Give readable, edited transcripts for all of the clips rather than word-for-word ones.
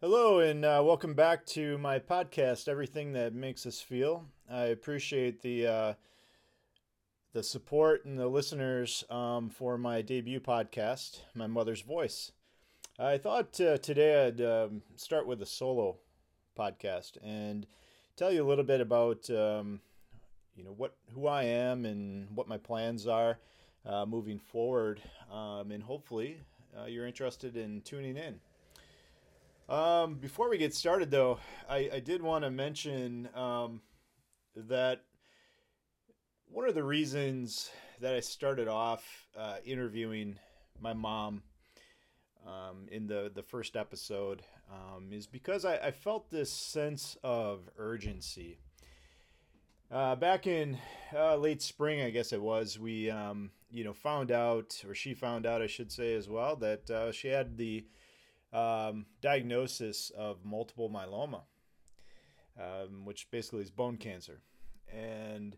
Hello, and welcome back to my podcast, Everything That Makes Us Feel. I appreciate the support and the listeners for my debut podcast, My Mother's Voice. I thought today I'd start with a solo podcast and tell you a little bit about who I am and what my plans are moving forward, and hopefully you're interested in tuning in. Before we get started, though, I did want to mention that one of the reasons that I started off interviewing my mom in the first episode is because I felt this sense of urgency. Back in late spring, I guess it was, we found out, or she found out, I should say, as well, that she had the diagnosis of multiple myeloma, which basically is bone cancer. And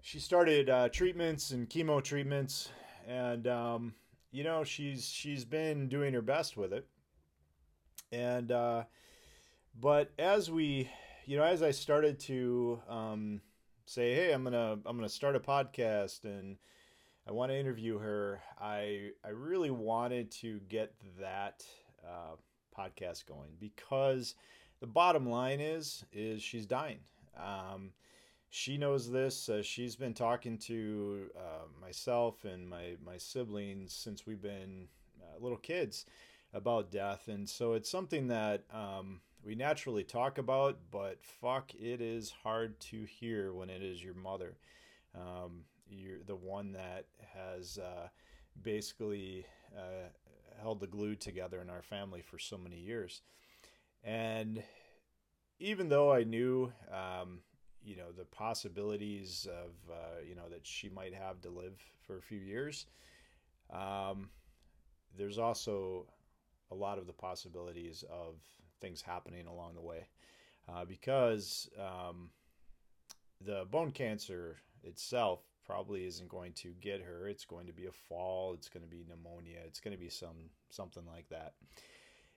she started treatments and chemo treatments, and she's been doing her best with it. And but as we, as I started to say, hey, I'm gonna start a podcast and I want to interview her, I really wanted to get that podcast going, because the bottom line is she's dying. She knows this. She's been talking to myself and my siblings since we've been little kids about death. And so it's something that we naturally talk about, but fuck, it is hard to hear when it is your mother. You're the one that has basically held the glue together in our family for so many years. And even though I knew, the possibilities of, that she might have to live for a few years, there's also a lot of the possibilities of things happening along the way, because the bone cancer itself probably isn't going to get her. It's going to be a fall. It's going to be pneumonia. It's going to be something like that.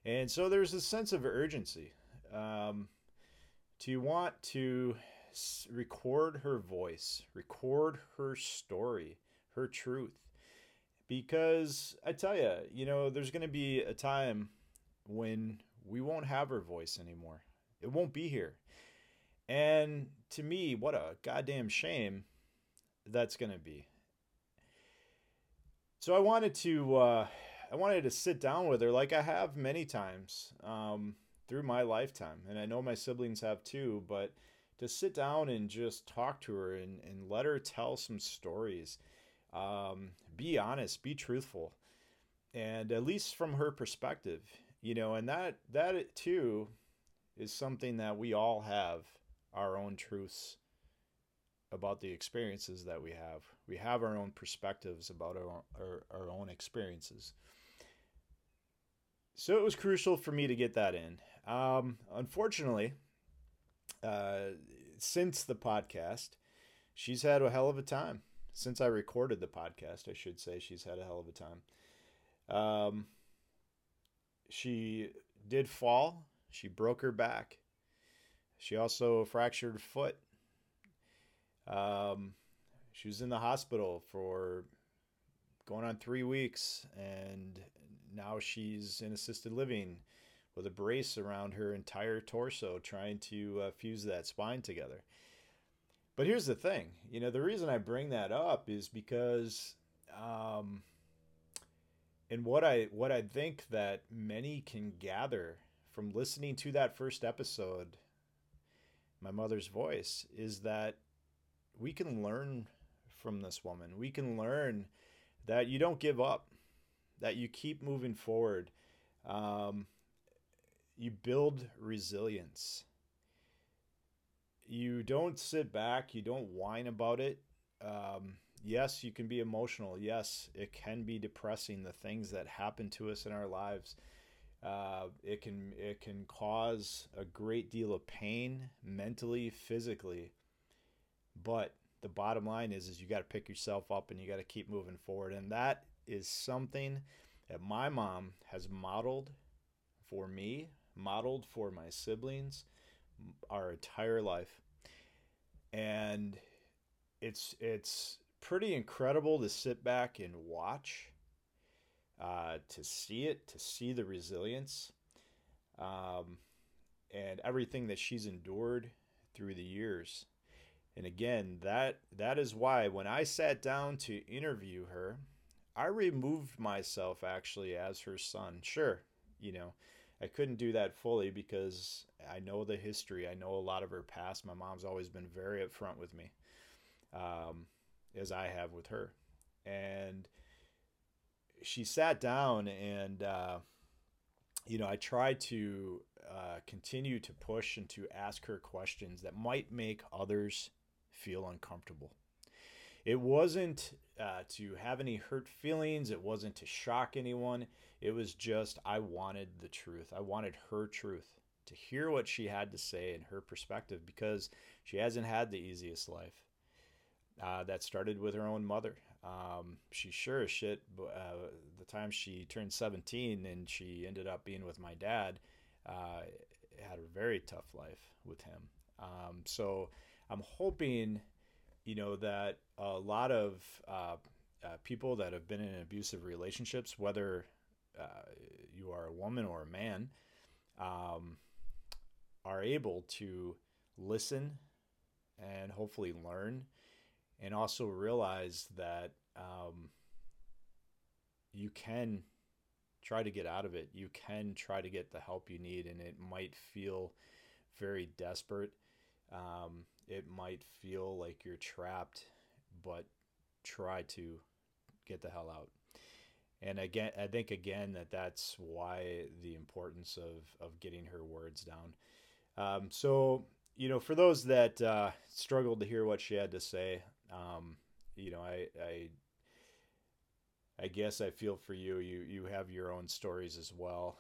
And so there's a sense of urgency to want to record her voice, record her story, her truth. Because I tell you, there's going to be a time when we won't have her voice anymore. It won't be here. And to me, what a goddamn shame that's going to be. So I wanted to sit down with her, like I have many times through my lifetime, and I know my siblings have too, but to sit down and just talk to her and let her tell some stories, be honest, be truthful, and at least from her perspective, and that too is something that we all have our own truths about the experiences that we have. We have our own perspectives about our own experiences. So it was crucial for me to get that in. Unfortunately, since the podcast, she's had a hell of a time. Since I recorded the podcast, I should say, she's had a hell of a time. She did fall. She broke her back. She also fractured her foot. She was in the hospital for going on 3 weeks, and now she's in assisted living with a brace around her entire torso, trying to fuse that spine together. But here's the thing, the reason I bring that up is because, and what I think that many can gather from listening to that first episode, My Mother's Voice, is that we can learn from this woman. We can learn that you don't give up, that you keep moving forward. You build resilience. You don't sit back. You don't whine about it. Yes, you can be emotional. Yes, it can be depressing, the things that happen to us in our lives. It can cause a great deal of pain mentally, physically. But the bottom line is you got to pick yourself up and you got to keep moving forward. And that is something that my mom has modeled for me, modeled for my siblings our entire life. And it's pretty incredible to sit back and watch, to see the resilience, and everything that she's endured through the years. And again, that is why when I sat down to interview her, I removed myself actually as her son. Sure, I couldn't do that fully because I know the history. I know a lot of her past. My mom's always been very upfront with me, as I have with her. And she sat down and, I tried to continue to push and to ask her questions that might make others feel uncomfortable. It wasn't to have any hurt feelings. It wasn't to shock anyone. It was just I wanted the truth. I wanted her truth, to hear what she had to say and her perspective, because she hasn't had the easiest life. That started with her own mother. She sure as shit, the time she turned 17 and she ended up being with my dad, had a very tough life with him. So I'm hoping that a lot of people that have been in abusive relationships, whether you are a woman or a man, are able to listen and hopefully learn, and also realize that you can try to get out of it. You can try to get the help you need, and it might feel very desperate. It might feel like you're trapped, but try to get the hell out. And again, I think that's why the importance of getting her words down. So, for those that struggled to hear what she had to say, I guess I feel for you. You have your own stories as well.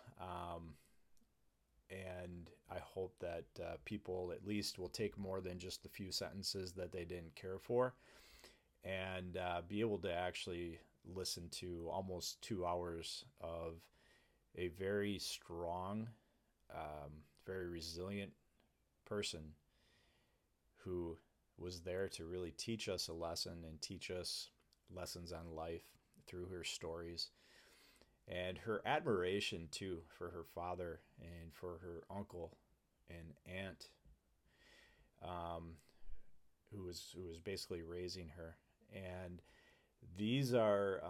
And I hope that people at least will take more than just the few sentences that they didn't care for, and be able to actually listen to almost 2 hours of a very strong, very resilient person who was there to really teach us a lesson and teach us lessons on life through her stories. And her admiration, too, for her father and for her uncle and aunt, who was basically raising her. And these are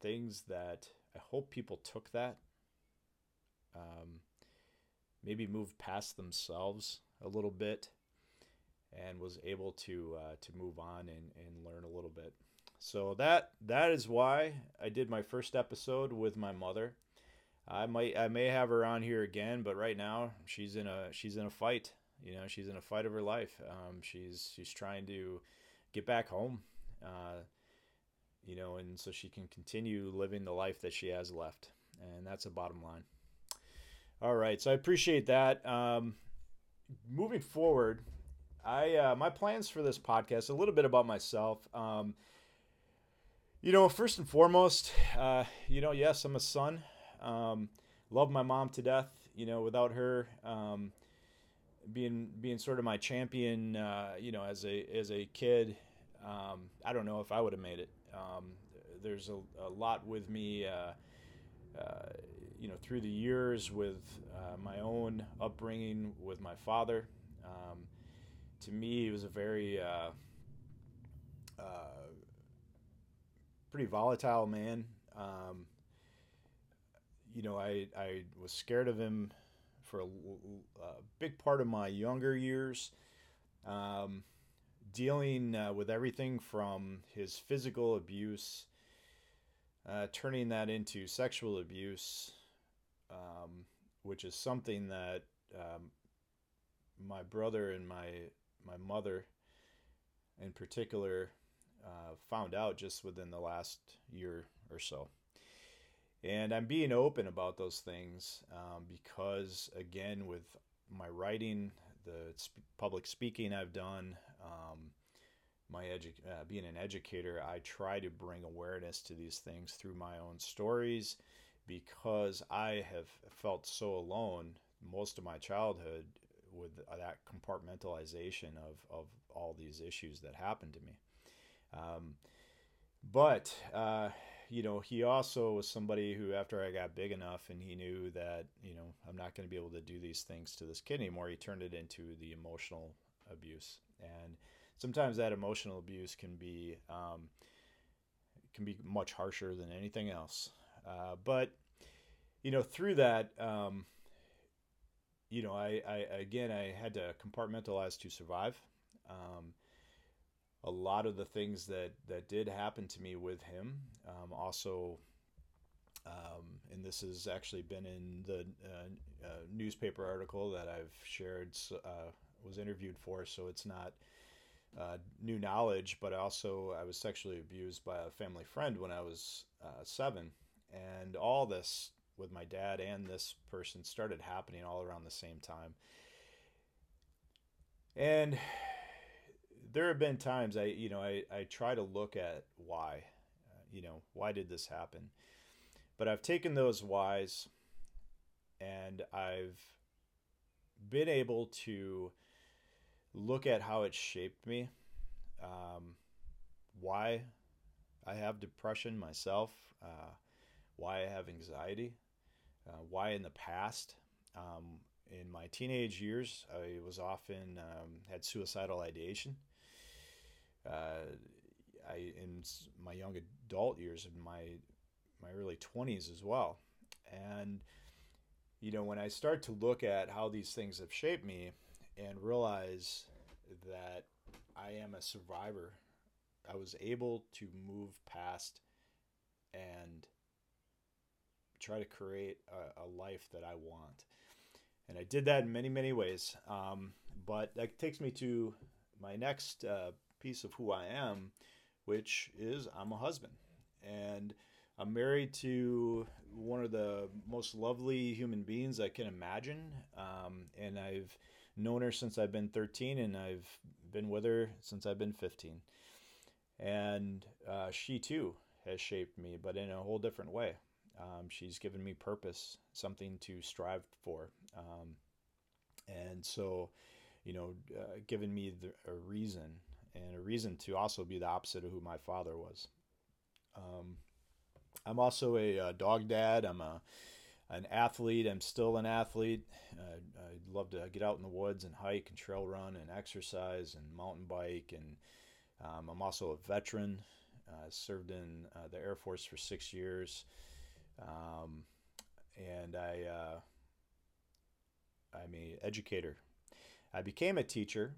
things that I hope people took that, maybe moved past themselves a little bit, and was able to move on and learn a little bit. So that is why I did my first episode with my mother. I may have her on here again, but right now she's in a fight. She's in a fight of her life. She's trying to get back home, and so she can continue living the life that she has left, and that's the bottom line. All right, so I appreciate that. Moving forward, my plans for this podcast, a little bit about myself. First and foremost, yes, I'm a son. Love my mom to death. Without her being sort of my champion, as a kid, I don't know if I would have made it. There's a lot with me, through the years with my own upbringing with my father. To me, he was a very pretty volatile man. I was scared of him for a big part of my younger years, dealing with everything from his physical abuse, turning that into sexual abuse, which is something that my brother and my mother in particular found out just within the last year or so. And I'm being open about those things because, again, with my writing, the public speaking I've done, being an educator, I try to bring awareness to these things through my own stories because I have felt so alone most of my childhood with that compartmentalization of all these issues that happened to me. But he also was somebody who, after I got big enough and he knew that, I'm not going to be able to do these things to this kid anymore, he turned it into the emotional abuse. And sometimes that emotional abuse can be much harsher than anything else. But through that, I had to compartmentalize to survive. A lot of the things that did happen to me with him, and this has actually been in the newspaper article that I've shared, was interviewed for, so it's not new knowledge, but also I was sexually abused by a family friend when I was 7, and all this with my dad and this person started happening all around the same time. And there have been times I try to look at why, why did this happen? But I've taken those whys and I've been able to look at how it shaped me, why I have depression myself, why I have anxiety, why in the past, in my teenage years, I was often had suicidal ideation. In my young adult years, in my early 20s as well. And, when I start to look at how these things have shaped me and realize that I am a survivor, I was able to move past and try to create a life that I want. And I did that in many, many ways. But that takes me to my next piece of who I am, which is I'm a husband. And I'm married to one of the most lovely human beings I can imagine. And I've known her since I've been 13, and I've been with her since I've been 15. And she too has shaped me, but in a whole different way. She's given me purpose, something to strive for. And so, given me a reason, and a reason to also be the opposite of who my father was. I'm also a dog dad. I'm an athlete. I'm still an athlete. I love to get out in the woods and hike and trail run and exercise and mountain bike. And I'm also a veteran. I served in the Air Force for 6 years. And I'm an educator. I became a teacher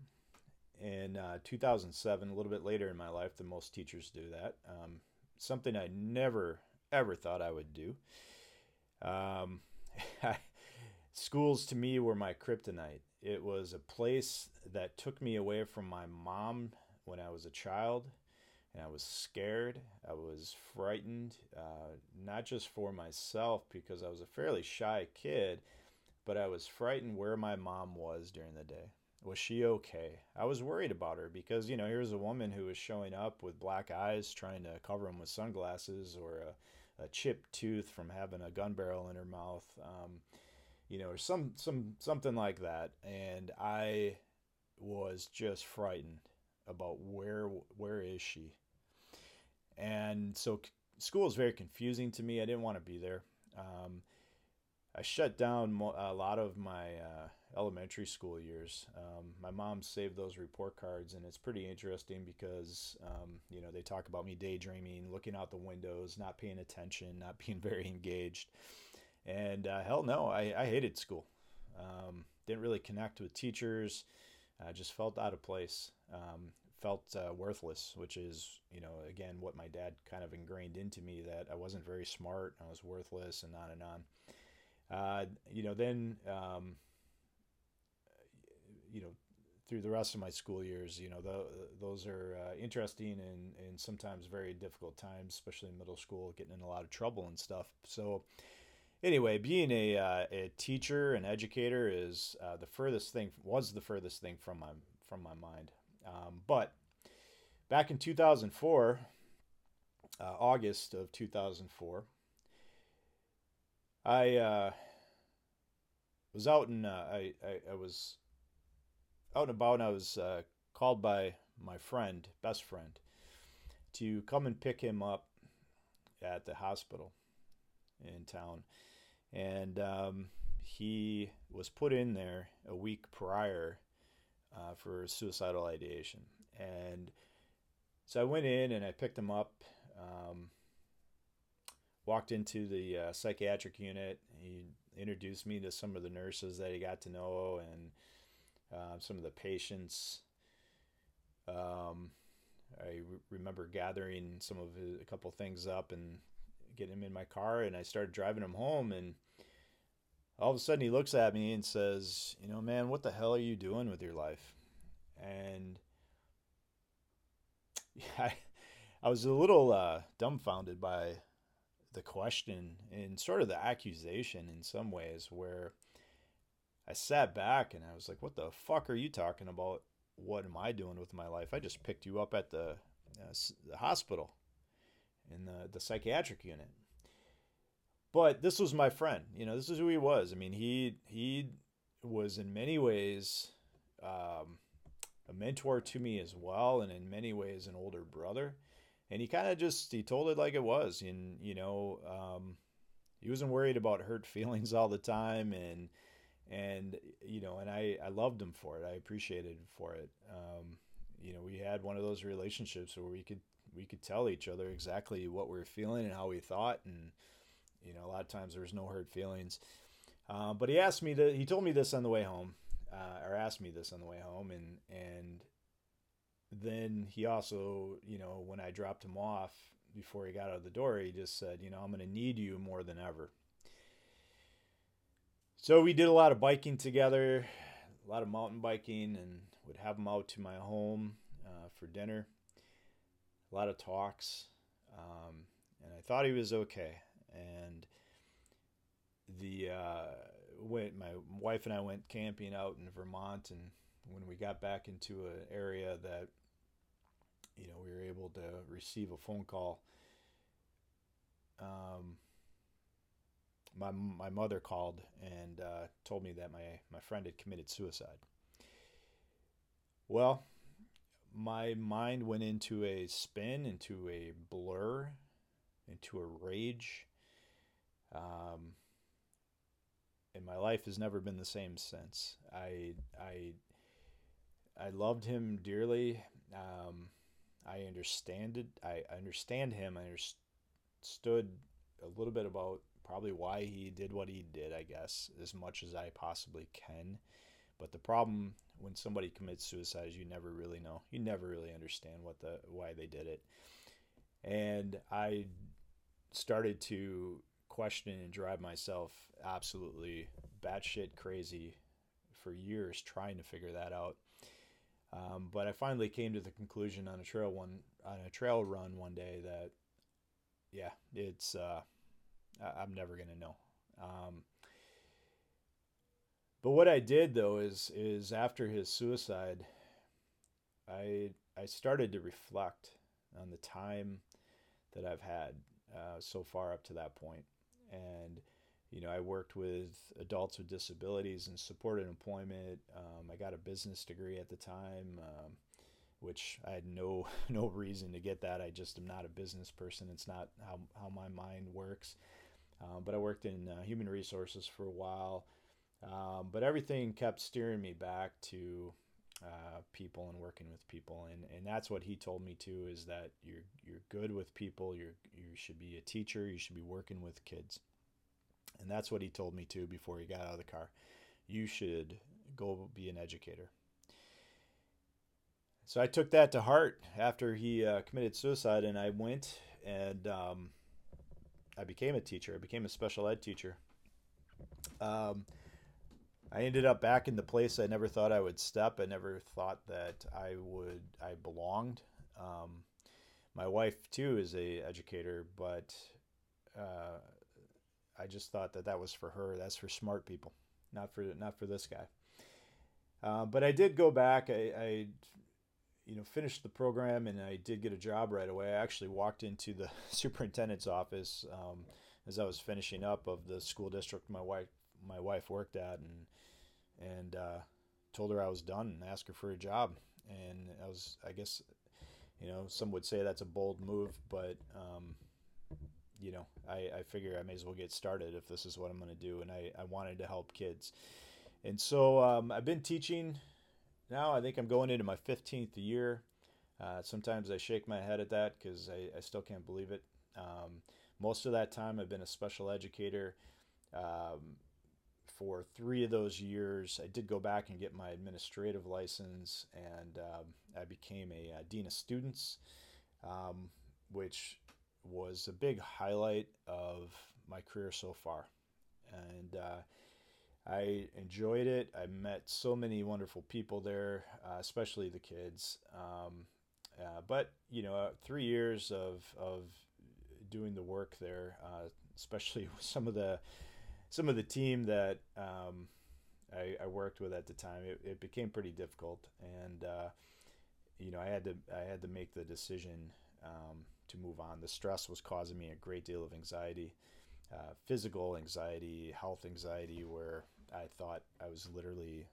in 2007, a little bit later in my life than most teachers do that. Something I never, ever thought I would do. Schools to me were my kryptonite. It was a place that took me away from my mom when I was a child. And I was scared, I was frightened, not just for myself because I was a fairly shy kid, but I was frightened where my mom was during the day. Was she okay? I was worried about her because, here's a woman who was showing up with black eyes trying to cover them with sunglasses or a chipped tooth from having a gun barrel in her mouth, or something like that. And I was just frightened about where is she? And so school is very confusing to me. I didn't want to be there. I shut down a lot of my elementary school years. My mom saved those report cards, and it's pretty interesting because, they talk about me daydreaming, looking out the windows, not paying attention, not being very engaged. And hell no, I hated school. Didn't really connect with teachers. I just felt out of place, felt worthless, which is, again, what my dad kind of ingrained into me, that I wasn't very smart, I was worthless, and on and on. Then through the rest of my school years, those are interesting and sometimes very difficult times, especially in middle school, getting in a lot of trouble and stuff. So anyway, being a teacher and educator is was the furthest thing from my mind. But back in 2004, August of 2004, I was out and I was out and about, and I was called by my friend, best friend, to come and pick him up at the hospital in town. And he was put in there a week prior for suicidal ideation. And so I went in and I picked him up, walked into the psychiatric unit. He introduced me to some of the nurses that he got to know and some of the patients. I remember gathering some of his, a couple things up and getting him in my car, and I started driving him home, and all of a sudden he looks at me and says, you know, man, what the hell are you doing with your life? And yeah, I was a little dumbfounded by the question and sort of the accusation in some ways, where I sat back and I was like, what the fuck are you talking about? What am I doing with my life? I just picked you up at the hospital in the psychiatric unit. But this was my friend, you know, this is who he was. I mean, he was in many ways a mentor to me as well, and in many ways an older brother. And he kind of just, he told it like it was, and, you know, he wasn't worried about hurt feelings all the time. And, you know, and I loved him for it. I appreciated him for it. You know, we had one of those relationships where we could tell each other exactly what we were feeling and how we thought. And, you know, a lot of times there was no hurt feelings. But he asked me to, he told me this on the way home, or asked me this on the way home. And then he also, you know, when I dropped him off before he got out of the door, he just said, you know, I'm going to need you more than ever. So we did a lot of biking together, a lot of mountain biking, and would have him out to my home for dinner. A lot of talks, and I thought he was okay. And the my wife and I went camping out in Vermont, and when we got back into an area that, you know, we were able to receive a phone call. My mother called and told me that my friend had committed suicide. Well, my mind went into a spin, into a blur, into a rage. And my life has never been the same since. I loved him dearly. I understand it. I understand him. I understood a little bit about probably why he did what he did, I guess, as much as I possibly can. But the problem when somebody commits suicide is you never really know. You never really understand why they did it. And I started to question and drive myself absolutely batshit crazy for years trying to figure that out. But I finally came to the conclusion on a trail run one day that, yeah, it's I'm never going to know. But what I did though is after his suicide, I started to reflect on the time that I've had so far up to that point. And, you know, I worked with adults with disabilities and supported employment. I got a business degree at the time, which I had no reason to get that. I just am not a business person. It's not how my mind works. But I worked in human resources for a while. But everything kept steering me back to people and working with people. And that's what he told me too, is that you're good with people. You should be a teacher. You should be working with kids. And that's what he told me too before he got out of the car. You should go be an educator. So I took that to heart after he committed suicide, and I went and I became a teacher. I became a special ed teacher. I ended up back in the place I never thought I would step. I never thought that I belonged. My wife too is a educator, but I just thought that was for her. That's for smart people, not for this guy. But I did go back. I you know, finished the program, and I did get a job right away. I actually walked into the superintendent's office as I was finishing up of the school district my wife worked at, and told her I was done and asked her for a job. And I guess, you know, some would say that's a bold move, but, you know, I figure I may as well get started if this is what I'm going to do. And I wanted to help kids. And so I've been teaching now. I think I'm going into my 15th year. Sometimes I shake my head at that because I still can't believe it. Most of that time I've been a special educator. For 3 of those years, I did go back and get my administrative license, and I became a dean of students, which was a big highlight of my career so far. And I enjoyed it. I met so many wonderful people there, especially the kids. But, you know, 3 years of doing the work there, especially with some of the team that I worked with at the time, it became pretty difficult, and you know, I had to make the decision to move on. The stress was causing me a great deal of anxiety, physical anxiety, health anxiety, where I thought I was literally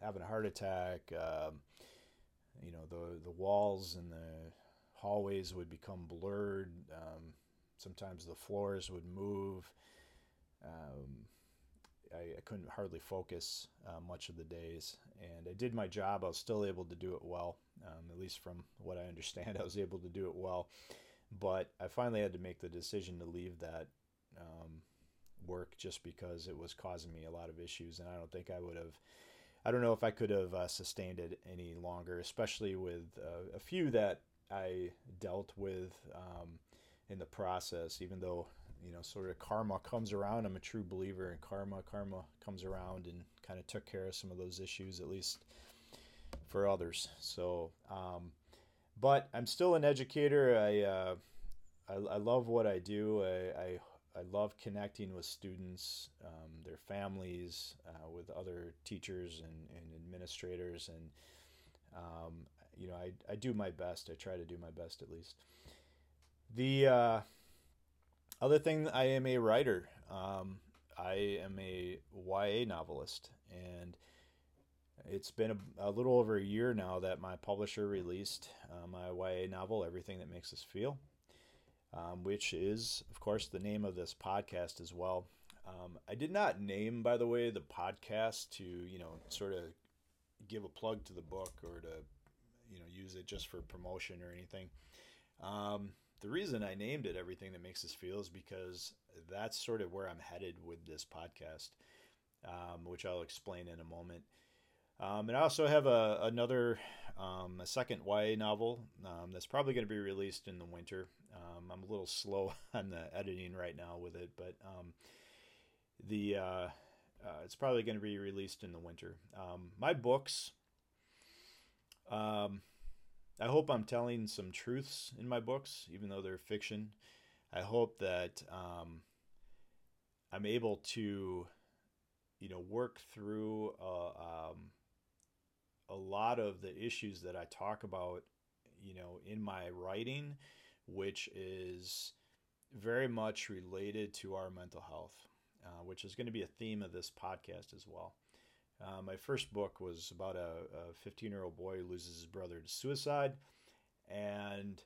having a heart attack. You know, the walls and the hallways would become blurred. Sometimes the floors would move. I couldn't hardly focus much of the days, and I did my job. I was still able to do it well, at least from what I understand. I was able to do it well, but I finally had to make the decision to leave that work just because it was causing me a lot of issues, and I don't know if I could have sustained it any longer, especially with a few that I dealt with in the process, even though, you know, sort of karma comes around. I'm a true believer in karma. Karma comes around and kind of took care of some of those issues, at least for others. So, but I'm still an educator. I love what I do. I love connecting with students, their families, with other teachers and administrators. And, you know, I do my best. I try to do my best, at least. The other thing, I am a writer. I am a YA novelist, and it's been a little over a year now that my publisher released my YA novel, Everything That Makes Us Feel, which is, of course, the name of this podcast as well. I did not name, by the way, the podcast to, you know, sort of give a plug to the book or to, you know, use it just for promotion or anything. The reason I named it Everything That Makes Us Feel is because that's sort of where I'm headed with this podcast, which I'll explain in a moment. And I also have a second YA novel that's probably going to be released in the winter. I'm a little slow on the editing right now with it, but it's probably going to be released in the winter. My books... I hope I'm telling some truths in my books, even though they're fiction. I hope that I'm able to, you know, work through a lot of the issues that I talk about, you know, in my writing, which is very much related to our mental health, which is going to be a theme of this podcast as well. My first book was about a 15-year-old boy who loses his brother to suicide, and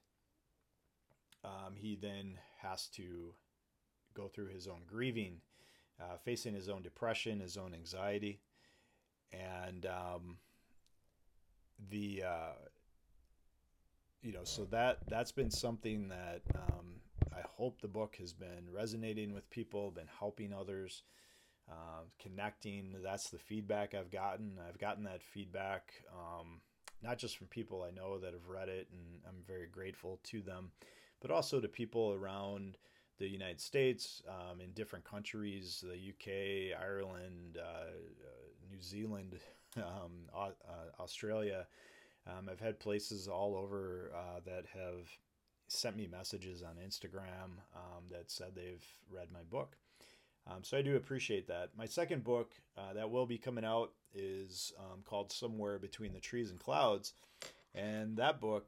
he then has to go through his own grieving, facing his own depression, his own anxiety, and you know, so that's been something that I hope the book has been resonating with people, been helping others. Connecting, that's the feedback I've gotten. I've gotten that feedback not just from people I know that have read it, and I'm very grateful to them, but also to people around the United States, in different countries, the UK, Ireland, New Zealand, Australia. I've had places all over that have sent me messages on Instagram that said they've read my book. So I do appreciate that. My second book that will be coming out is called Somewhere Between the Trees and Clouds. And that book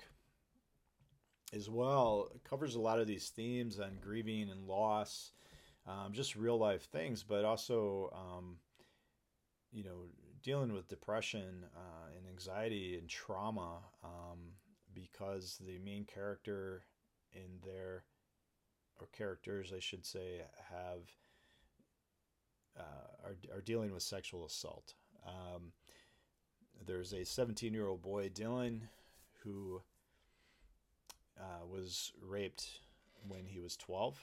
as well. It covers a lot of these themes on grieving and loss, just real life things, but also, dealing with depression and anxiety and trauma, because the main character in there, or characters, I should say, have are dealing with sexual assault. There's a 17-year-old boy, Dylan, who was raped when he was 12,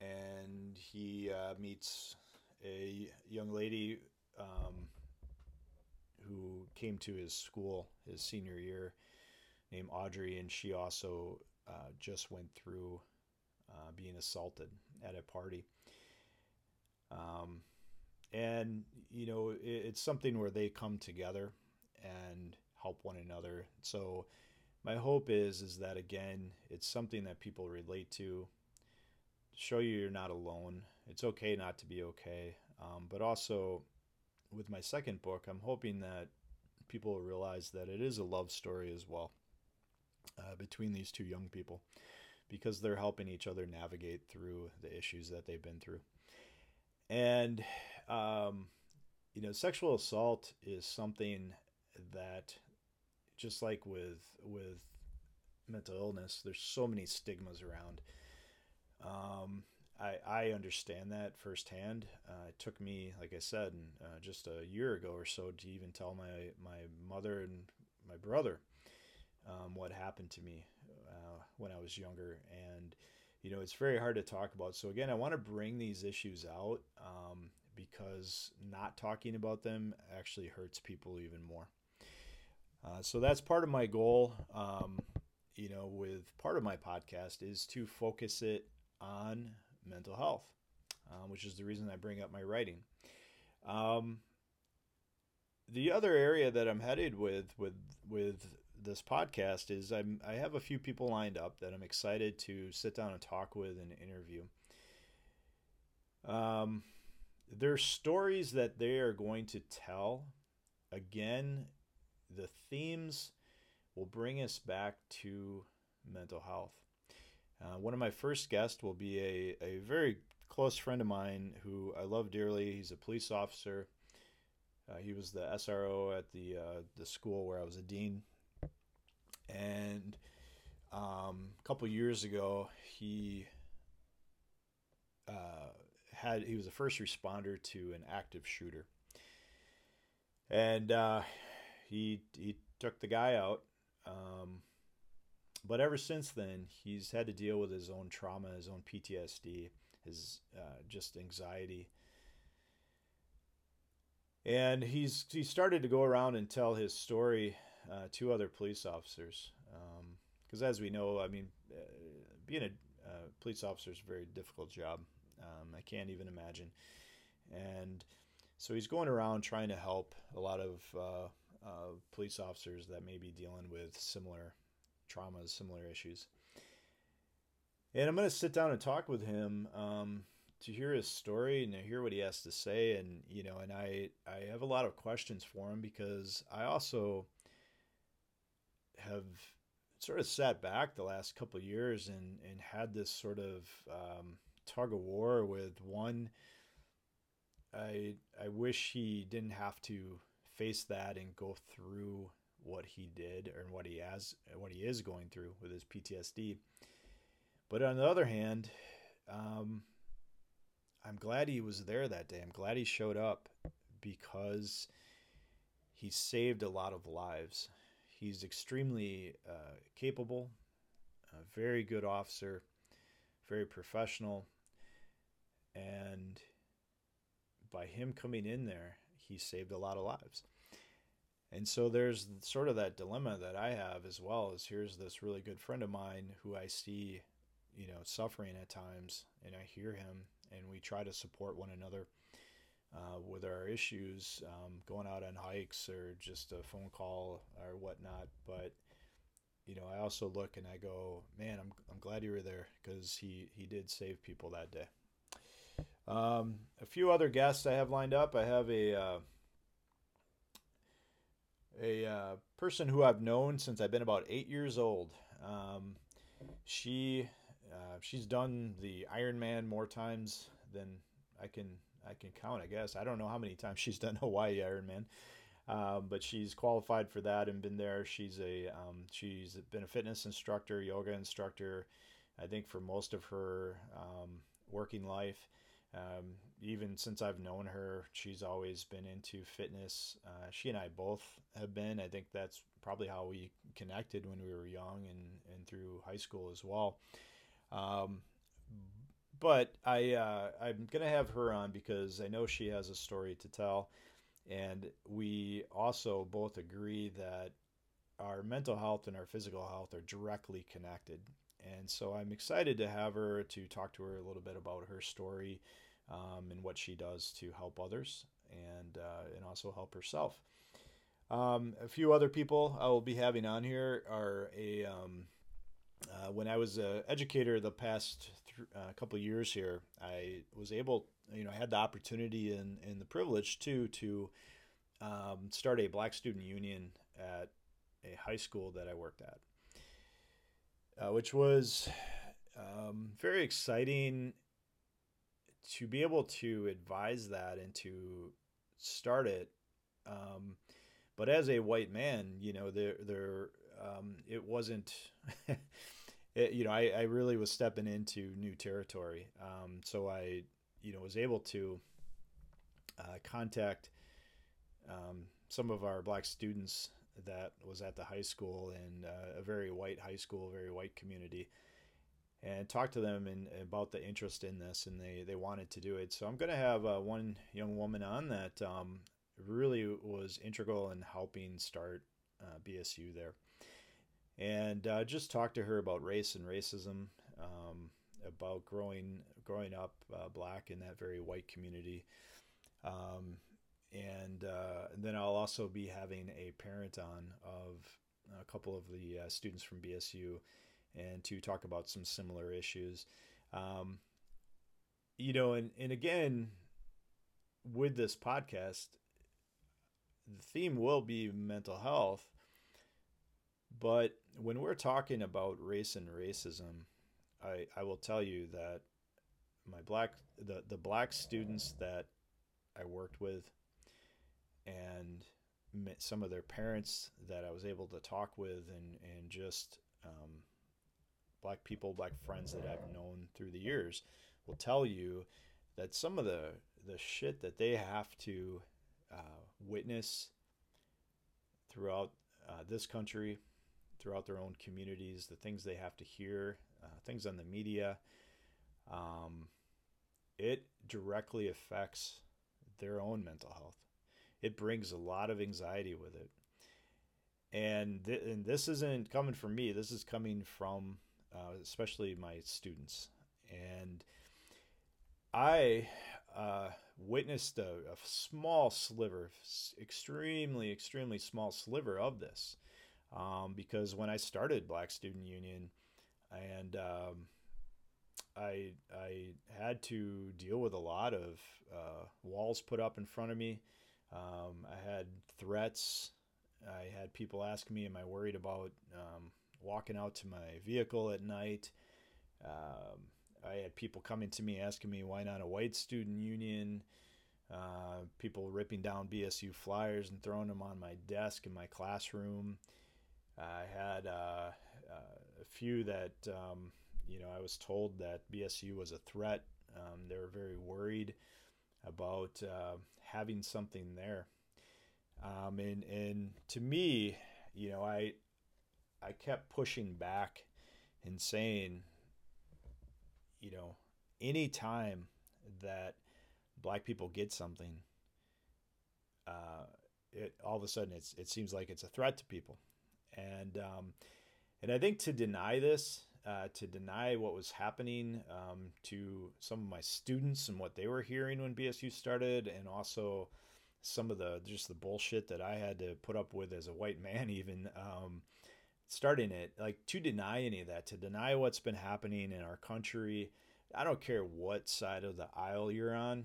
and he meets a young lady who came to his school his senior year, named Audrey, and she also just went through being assaulted at a party. And, it's something where they come together and help one another. So my hope is that, again, it's something that people relate to, show you're not alone. It's okay not to be okay. But also with my second book, I'm hoping that people will realize that it is a love story as well, between these two young people, because they're helping each other navigate through the issues that they've been through. And, sexual assault is something that, just like with mental illness, there's so many stigmas around. I understand that firsthand. It took me, like I said, just a year ago or so to even tell my mother and my brother what happened to me when I was younger. And, it's very hard to talk about. So again, I want to bring these issues out because not talking about them actually hurts people even more. So that's part of my goal, with part of my podcast, is to focus it on mental health, which is the reason I bring up my writing. The other area that I'm headed with this podcast is I have a few people lined up that I'm excited to sit down and talk with and interview. There are stories that they are going to tell. Again, the themes will bring us back to mental health. One of my first guests will be a very close friend of mine who I love dearly. He's a police officer. He was the SRO at the school where I was a dean, and a couple years ago he was a first responder to an active shooter, and he took the guy out. But ever since then, he's had to deal with his own trauma, his own PTSD, his just anxiety. And he started to go around and tell his story to other police officers, because as we know, being a police officer is a very difficult job. I can't even imagine. And so he's going around trying to help a lot of police officers that may be dealing with similar traumas, similar issues. And I'm going to sit down and talk with him to hear his story and to hear what he has to say. And, and I have a lot of questions for him, because I also have sort of sat back the last couple of years and had this sort of tug of war with one. I wish he didn't have to face that and go through what he did and what he is going through with his PTSD. But on the other hand, I'm glad he was there that day. I'm glad he showed up, because he saved a lot of lives. He's extremely capable, a very good officer, very professional. And by him coming in there, he saved a lot of lives. And so there's sort of that dilemma that I have as well, is here's this really good friend of mine who I see, suffering at times, and I hear him, and we try to support one another with our issues, going out on hikes or just a phone call or whatnot. But, I also look and I go, man, I'm glad you were there, because he did save people that day. A few other guests I have lined up. I have a person who I've known since I've been about 8 years old. She's done the Ironman more times than I can count, I guess. I don't know how many times she's done Hawaii Ironman, but she's qualified for that and been there. She's been a fitness instructor, yoga instructor, I think for most of her working life. Even since I've known her, she's always been into fitness. She and I both have been. I think that's probably how we connected when we were young and through high school as well. But I'm going to have her on because I know she has a story to tell. And we also both agree that our mental health and our physical health are directly connected. And so I'm excited to have her, to talk to her a little bit about her story and what she does to help others and also help herself. A few other people I will be having on here are when I was an educator the past couple of years here, I was able, I had the opportunity and the privilege to start a Black Student Union at a high school that I worked at. Which was very exciting to be able to advise that and to start it. But as a white man, it wasn't, I really was stepping into new territory. So I, was able to contact some of our Black students that was at the high school, and a very white high school, very white community, and talked to them about the interest in this, and they wanted to do it. So I'm going to have one young woman on that really was integral in helping start BSU there, and just talk to her about race and racism, about growing up Black in that very white community. And then I'll also be having a parent on of a couple of the students from BSU, and to talk about some similar issues. And again, with this podcast, the theme will be mental health. But when we're talking about race and racism, I will tell you that the Black students that I worked with, and some of their parents that I was able to talk with, and just Black people, Black friends that I've known through the years, will tell you that some of the shit that they have to witness throughout this country, throughout their own communities, the things they have to hear, things on the media, it directly affects their own mental health. It brings a lot of anxiety with it. And this isn't coming from me. This is coming from especially my students. And I witnessed a small sliver, extremely, extremely small sliver of this. Because when I started Black Student Union, and I had to deal with a lot of walls put up in front of me. I had threats. I had people ask me, am I worried about walking out to my vehicle at night? I had people coming to me asking me, why not a white student union? People ripping down BSU flyers and throwing them on my desk in my classroom. I had a few that, I was told that BSU was a threat. They were very worried about having something there, and to me, I kept pushing back and saying, any time that Black people get something, it all of a sudden it seems like it's a threat to people, and I think to deny this. To deny what was happening to some of my students and what they were hearing when BSU started, and also some of the bullshit that I had to put up with as a white man, even starting it, like to deny any of that, to deny what's been happening in our country. I don't care what side of the aisle you're on,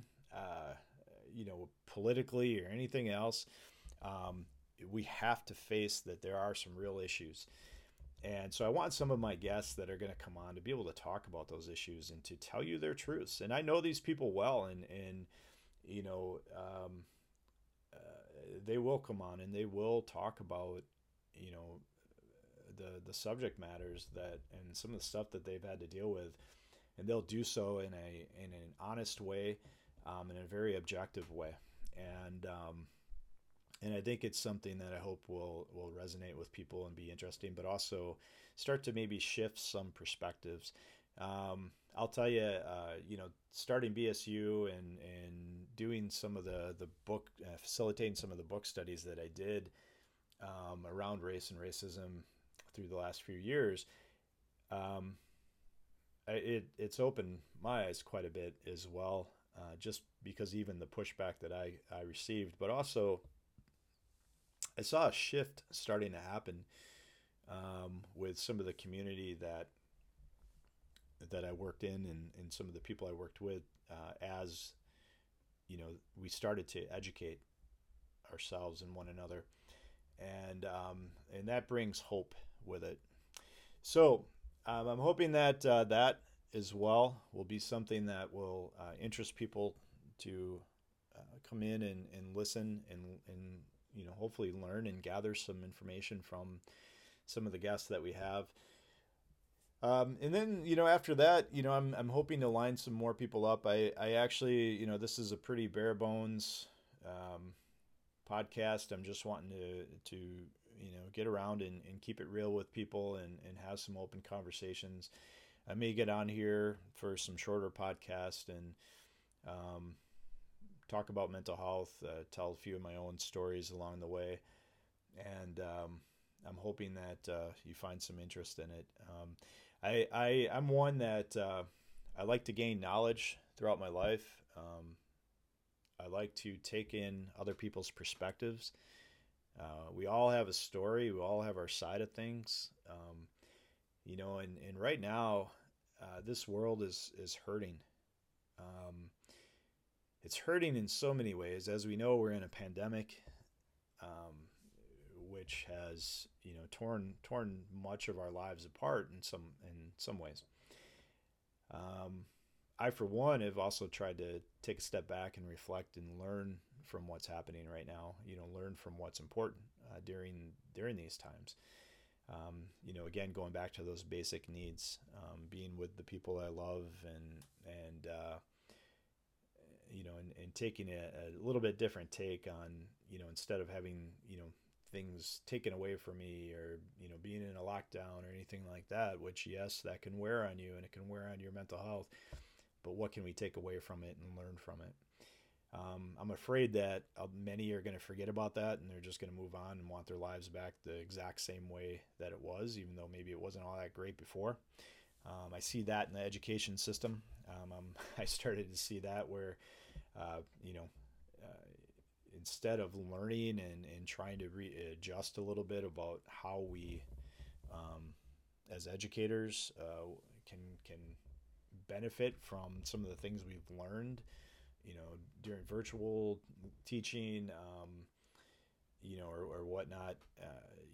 politically or anything else. We have to face that there are some real issues. And so I want some of my guests that are going to come on to be able to talk about those issues and to tell you their truths. And I know these people well, and you know, they will come on and they will talk about, you know, the subject matters that, and some of the stuff that they've had to deal with, and they'll do so in an honest way, in a very objective way. And I think it's something that I hope will resonate with people and be interesting, but also start to maybe shift some perspectives. I'll tell you, you know, starting BSU and doing some of the book, facilitating some of the book studies that I did around race and racism through the last few years, it's opened my eyes quite a bit as well, just because even the pushback that I received, but also I saw a shift starting to happen with some of the community that I worked in and some of the people I worked with, as, you know, we started to educate ourselves and one another. And that brings hope with it. So I'm hoping that that as well will be something that will interest people to come in and listen and you know, hopefully learn and gather some information from some of the guests that we have. And then, you know, after that, you know, I'm hoping to line some more people up. I actually, you know, this is a pretty bare bones podcast. I'm just wanting to you know, get around and keep it real with people and have some open conversations. I may get on here for some shorter podcasts and talk about mental health, tell a few of my own stories along the way. And I'm hoping that you find some interest in it. I'm one that I like to gain knowledge throughout my life. I like to take in other people's perspectives. We all have a story. We all have our side of things. You know, and right now, this world is hurting. It's hurting in so many ways. As we know, we're in a pandemic, which has, you know, torn much of our lives apart in some ways. I, for one, have also tried to take a step back and reflect and learn from what's happening right now, you know, learn from what's important during these times. You know, again, going back to those basic needs, being with the people I love and you know, and taking a little bit different take on, you know, instead of having, you know, things taken away from me or, you know, being in a lockdown or anything like that, which, yes, that can wear on you and it can wear on your mental health, but what can we take away from it and learn from it? I'm afraid that many are going to forget about that and they're just going to move on and want their lives back the exact same way that it was, even though maybe it wasn't all that great before. I see that in the education system. I started to see that where, you know, instead of learning and trying to readjust a little bit about how we, as educators, can benefit from some of the things we've learned, you know, during virtual teaching, you know, or whatnot,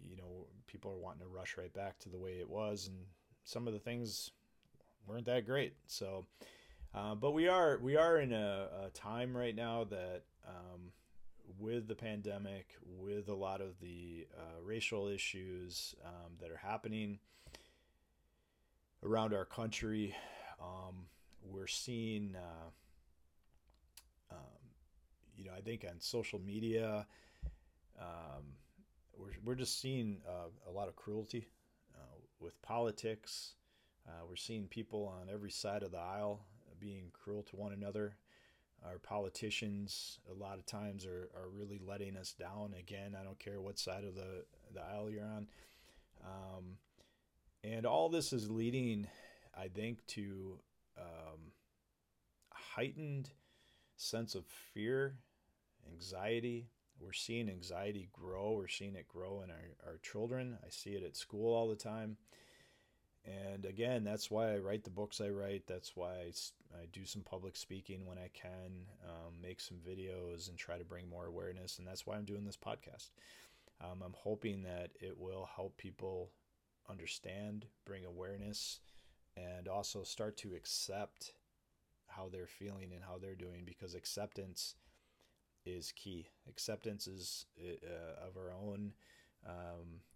you know, people are wanting to rush right back to the way it was. And some of the things weren't that great. So, but we are in a time right now that, with the pandemic, with a lot of the racial issues that are happening around our country, we're seeing, you know, I think on social media, we're just seeing a lot of cruelty with politics. We're seeing people on every side of the aisle being cruel to one another. Our politicians, a lot of times, are really letting us down. Again, I don't care what side of the aisle you're on. And all this is leading, I think, to a heightened sense of fear, anxiety. We're seeing anxiety grow. We're seeing it grow in our children. I see it at school all the time. And again, that's why I write the books I write. That's why I do some public speaking when I can, make some videos and try to bring more awareness. And that's why I'm doing this podcast. I'm hoping that it will help people understand, bring awareness, and also start to accept how they're feeling and how they're doing, because acceptance is key. Acceptance is of our own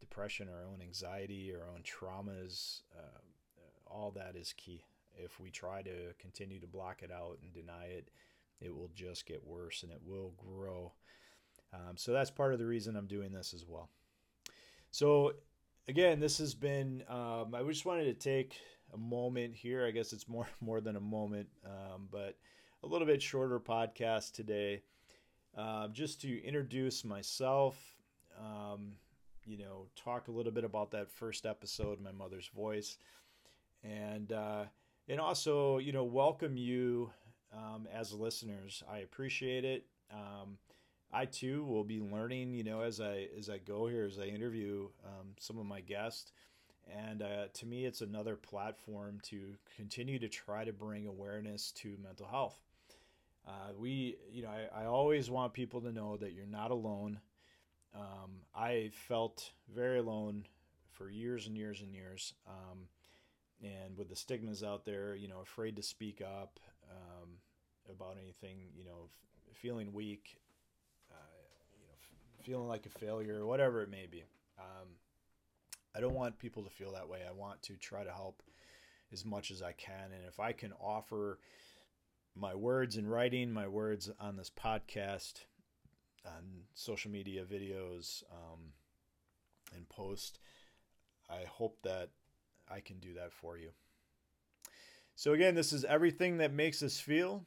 depression, our own anxiety, our own traumas, all that is key. If we try to continue to block it out and deny it, it will just get worse and it will grow. So that's part of the reason I'm doing this as well. So again, this has been, I just wanted to take a moment here. I guess it's more than a moment, but a little bit shorter podcast today, just to introduce myself, talk a little bit about that first episode, My Mother's Voice, and also, welcome you as listeners. I appreciate it. I too will be learning, as I go here, as I interview some of my guests. And to me, it's another platform to continue to try to bring awareness to mental health. I always want people to know that you're not alone. I felt very alone for years and years and years. And with the stigmas out there, afraid to speak up about anything, feeling weak, feeling like a failure, whatever it may be. I don't want people to feel that way. I want to try to help as much as I can. And if I can offer my words in writing, my words on this podcast, on social media videos, and posts, I hope that I can do that for you. So again, this is Everything That Makes Us Feel.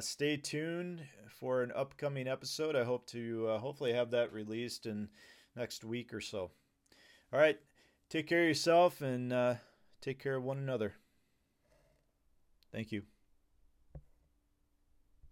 Stay tuned for an upcoming episode. I hope to hopefully have that released in next week or so. All right. Take care of yourself and take care of one another. Thank you.